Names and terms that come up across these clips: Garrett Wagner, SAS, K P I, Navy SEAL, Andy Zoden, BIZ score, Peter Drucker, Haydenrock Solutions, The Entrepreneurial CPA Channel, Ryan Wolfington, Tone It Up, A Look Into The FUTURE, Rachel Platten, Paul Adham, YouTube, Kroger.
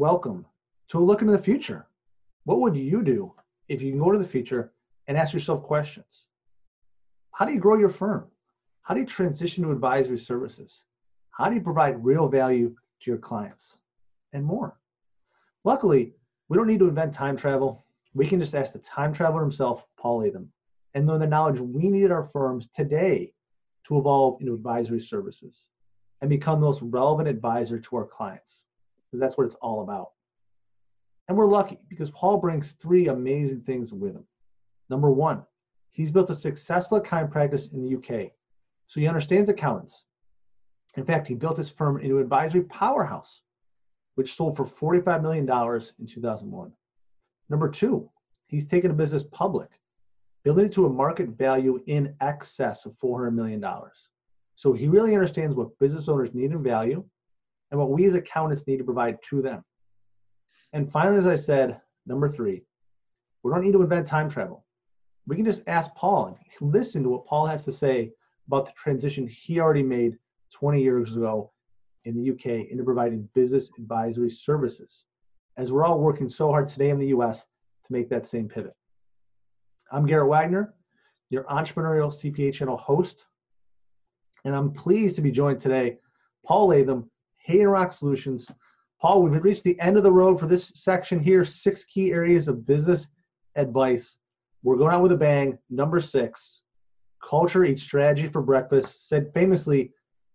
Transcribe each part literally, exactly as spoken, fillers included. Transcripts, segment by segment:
Welcome to A Look Into the Future. What would you do if you can go to the future and ask yourself questions? How do you grow your firm? How do you transition to advisory services? How do you provide real value to your clients? And more. Luckily, we don't need to invent time travel. We can just ask the time traveler himself, Paul Adham, and learn the knowledge we need at our firms today to evolve into advisory services and become the most relevant advisor to our clients, because that's what it's all about. And we're lucky because Paul brings three amazing things with him. Number one, he's built a successful accounting practice in the U K, so he understands accountants. In fact, he built his firm into an advisory powerhouse, which sold for forty-five million dollars in two thousand one. Number two, he's taken a business public, building it to a market value in excess of four hundred million dollars. So he really understands what business owners need and value, and what we as accountants need to provide to them. And finally, as I said, number three, we don't need to invent time travel. We can just ask Paul and listen to what Paul has to say about the transition he already made twenty years ago in the U K into providing business advisory services, as we're all working so hard today in the U S to make that same pivot. I'm Garrett Wagner, your Entrepreneurial C P A Channel host, and I'm pleased to be joined today, Paul Adham, Hay and Rock Solutions. Paul, we've reached the end of the road for this section here, six key areas of business advice. We're going out with a bang. Number six, culture eats strategy for breakfast, said famously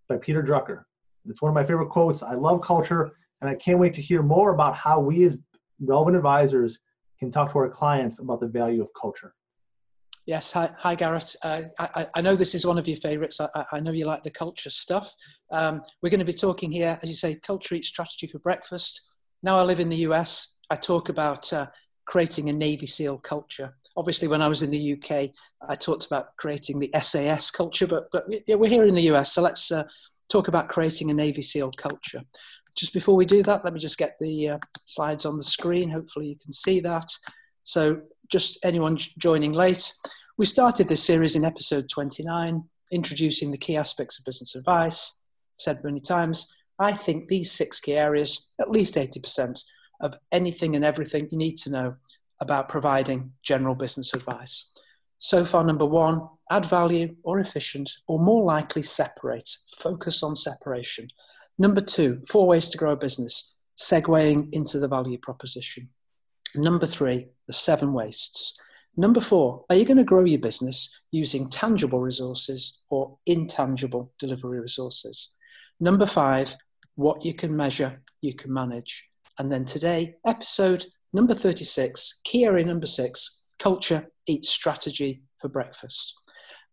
by Peter Drucker. It's one of my favorite quotes. I love culture, and I can't wait to hear more about how we as relevant advisors can talk to our clients about the value of culture. Yes. Hi, hi Garrett. Uh, I, I know this is one of your favorites. I, I know you like the culture stuff. Um, we're going to be talking here, as you say, culture eats strategy for breakfast. Now I live in the U S. I talk about uh, creating a Navy SEAL culture. Obviously, when I was in the U K, I talked about creating the S A S culture, but, but we're here in the U S, so let's uh, talk about creating a Navy SEAL culture. Just before we do that, let me just get the uh, slides on the screen. Hopefully you can see that. So just anyone joining late, we started this series in episode twenty-nine, introducing the key aspects of business advice. I've said many times, I think these six key areas, at least eighty percent of anything and everything you need to know about providing general business advice. So far, number one, add value or efficient, or more likely separate, focus on separation. Number two, four ways to grow a business, segueing into the value proposition. Number three, the seven wastes. Number four, are you going to grow your business using tangible resources or intangible delivery resources? Number five, what you can measure, you can manage. And then today, episode number thirty-six, key area number six, culture eats strategy for breakfast.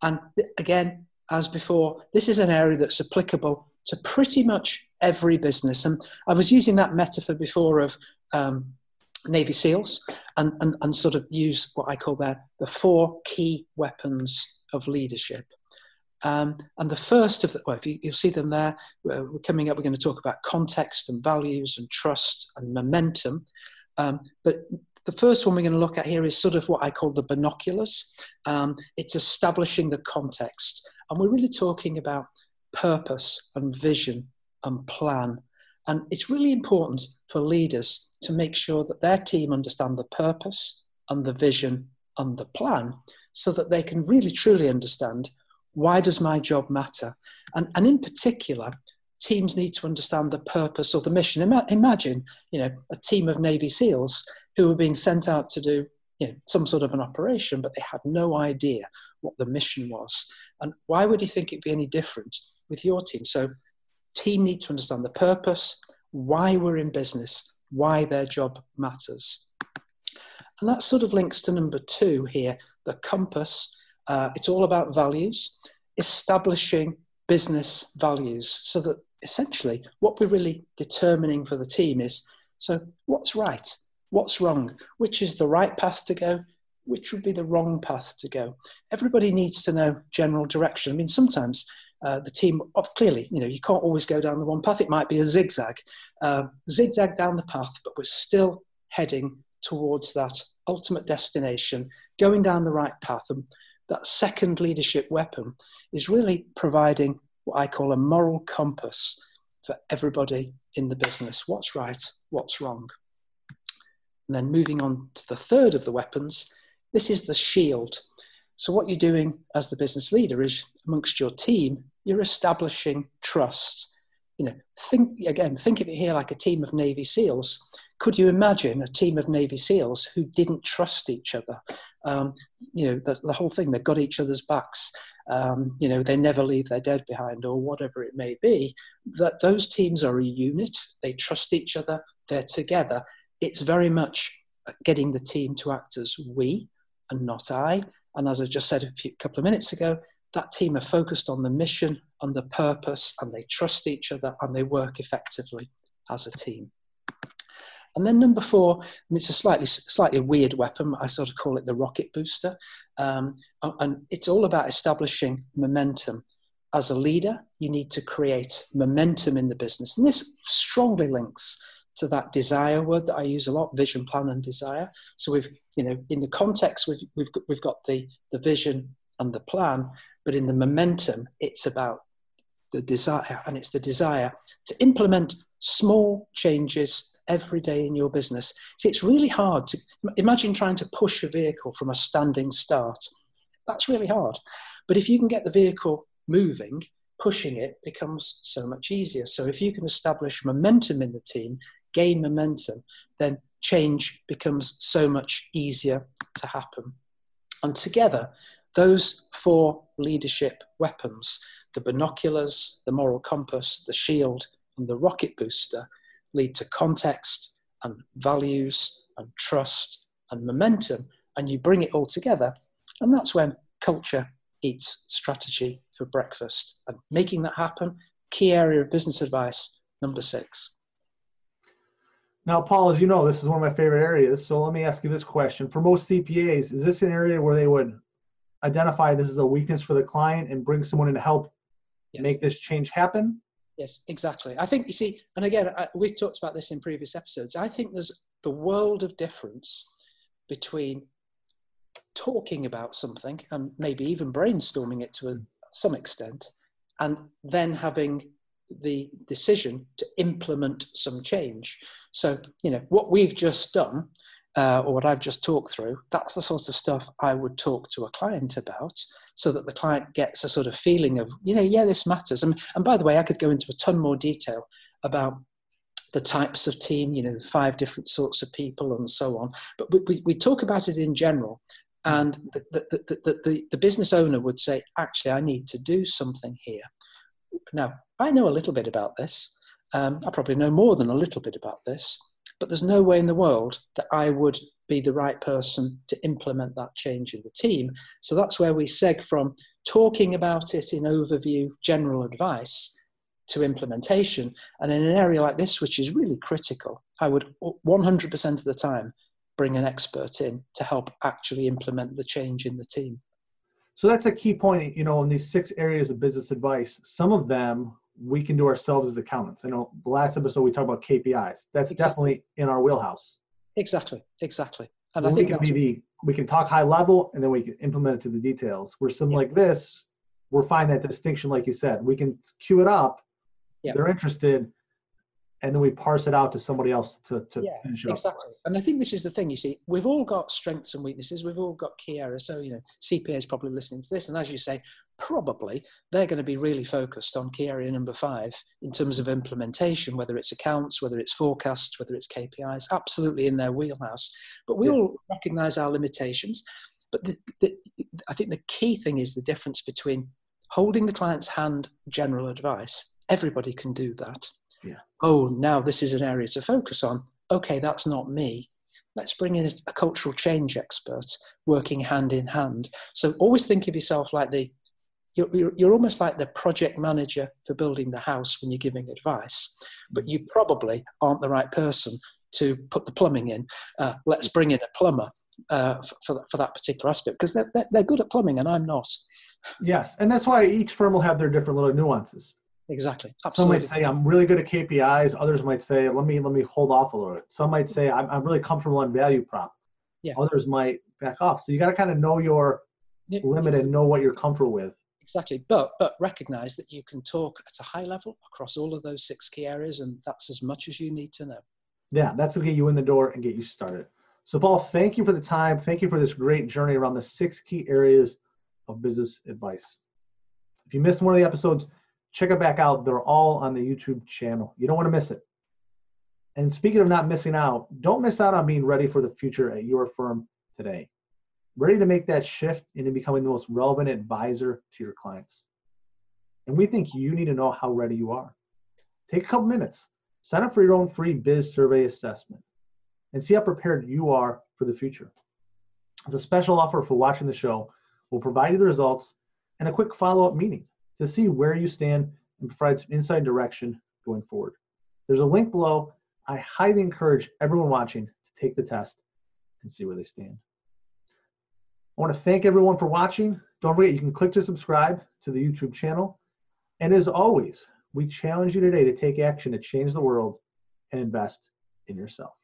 And again, as before, this is an area that's applicable to pretty much every business. And I was using that metaphor before of, um, Navy SEALs and, and, and sort of use what I call their, the four key weapons of leadership. Um, and the first of the, well, if you, you'll see them there, we're coming up, we're going to talk about context and values and trust and momentum. Um, but the first one we're going to look at here is sort of what I call the binoculars. Um, it's establishing the context. And we're really talking about purpose and vision and plan. And it's really important for leaders to make sure that their team understand the purpose and the vision and the plan so that they can really truly understand, why does my job matter? And, and in particular, teams need to understand the purpose or the mission. Ima- imagine, you know, a team of Navy SEALs who were being sent out to do, you know, some sort of an operation, but they had no idea what the mission was. And why would you think it'd be any different with your team? So team need to understand the purpose, why we're in business, why their job matters. And that sort of links to number two here, the compass. Uh, it's all about values, establishing business values so that essentially what we're really determining for the team is, so what's right, what's wrong, which is the right path to go, which would be the wrong path to go. Everybody needs to know general direction. I mean, sometimes Uh, the team, clearly, you know, you can't always go down the one path. It might be a zigzag, uh, zigzag down the path, but we're still heading towards that ultimate destination, going down the right path. And that second leadership weapon is really providing what I call a moral compass. for everybody in the business. What's right, what's wrong? And then moving on to the third of the weapons, this is the shield. So what you're doing as the business leader is amongst your team, you're establishing trust. You know, think again, think of it here like a team of Navy SEALs. Could you imagine a team of Navy SEALs who didn't trust each other? Um, you know, the, the whole thing, they've got each other's backs. Um, you know, they never leave their dead behind or whatever it may be. That those teams are a unit. They trust each other. They're together. It's very much getting the team to act as we and not I. And as I just said a few, couple of minutes ago, that team are focused on the mission and the purpose, and they trust each other and they work effectively as a team. And then number four, and it's a slightly, slightly weird weapon, I sort of call it the rocket booster. Um, and it's all about establishing momentum. As a leader, you need to create momentum in the business. And this strongly links to that desire word that I use a lot, vision, plan, and desire. So we've, you know, in the context, we've, we've, we've got the, the vision and the plan, but in the momentum, it's about the desire, and it's the desire to implement small changes every day in your business. See, it's really hard to imagine trying to push a vehicle from a standing start. That's really hard. But if you can get the vehicle moving, pushing it becomes so much easier. So if you can establish momentum in the team, gain momentum, then change becomes so much easier to happen. And together, those four leadership weapons, the binoculars, the moral compass, the shield, and the rocket booster, lead to context and values and trust and momentum, and you bring it all together. And that's when culture eats strategy for breakfast. And making that happen, key area of business advice, number six. Now, Paul, as you know, this is one of my favorite areas. So let me ask you this question. For most C P As, is this an area where they would identify this as a weakness for the client and bring someone in to help yes. make this change happen? Yes, exactly. I think, you see, and again, I, we've talked about this in previous episodes. I think there's the world of difference between talking about something and maybe even brainstorming it to a, some extent, and then having the decision to implement some change. So, you know, what we've just done, Uh, or what I've just talked through, that's the sort of stuff I would talk to a client about, so that the client gets a sort of feeling of, you know, yeah, this matters. And, and by the way, I could go into a ton more detail about the types of team, you know, the five different sorts of people and so on. But we, we, we talk about it in general. And the, the, the, the, the, the business owner would say, actually, I need to do something here. Now, I know a little bit about this. Um, I probably know more than a little bit about this. But there's no way in the world that I would be the right person to implement that change in the team. So that's where we seg from talking about it in overview, general advice, to implementation. And in an area like this, which is really critical, I would one hundred percent of the time bring an expert in to help actually implement the change in the team. So that's a key point, you know, in these six areas of business advice. Some of them we can do ourselves as accountants. I know the last episode we talked about K P Is. That's exactly. definitely in our wheelhouse. Exactly, exactly. And well, I think we can, be the, we can talk high level and then we can implement it to the details. Where something yeah. like this, we're finding that distinction, like you said. We can queue it up, yeah. they're interested, and then we parse it out to somebody else to, to yeah, finish it exactly. up. Exactly. And I think this is the thing, you see, we've all got strengths and weaknesses. We've all got key areas. So, you know, C P A is probably listening to this. And as you say, probably they're going to be really focused on key area number five in terms of implementation, whether it's accounts, whether it's forecasts, whether it's K P Is, absolutely in their wheelhouse. But we yeah. all recognize our limitations. But the, the, I think the key thing is the difference between holding the client's hand, general advice. Everybody can do that. Yeah. Oh, now this is an area to focus on. Okay, that's not me. Let's bring in a, a cultural change expert working hand in hand. So always think of yourself like the, you're, you're, you're almost like the project manager for building the house when you're giving advice, but you probably aren't the right person to put the plumbing in. Uh, let's bring in a plumber uh, for, for, that, for that particular aspect, because they're, they're, they're good at plumbing and I'm not. Yes, and that's why each firm will have their different little nuances. Exactly. Absolutely. Some might say I'm really good at K P Is. Others might say, let me, let me hold off a little bit. Some might say I'm, I'm really comfortable on value prop. Yeah. Others might back off. So you got to kind of know your yeah. limit yeah. and know what you're comfortable with. Exactly, but, but recognize that you can talk at a high level across all of those six key areas, and that's as much as you need to know. Yeah, that's gonna get you in the door and get you started. So Paul, thank you for the time. Thank you for this great journey around the six key areas of business advice. If you missed one of the episodes, check it back out. They're all on the YouTube channel. You don't wanna miss it. And speaking of not missing out, don't miss out on being ready for the future at your firm today. Ready to make that shift into becoming the most relevant advisor to your clients. And we think you need to know how ready you are. Take a couple minutes, sign up for your own free biz survey assessment, and see how prepared you are for the future. As a special offer for watching the show, we'll provide you the results and a quick follow-up meeting to see where you stand and provide some insight direction going forward. There's a link below. I highly encourage everyone watching to take the test and see where they stand. I want to thank everyone for watching. Don't forget, you can click to subscribe to the YouTube channel. And as always, we challenge you today to take action to change the world and invest in yourself.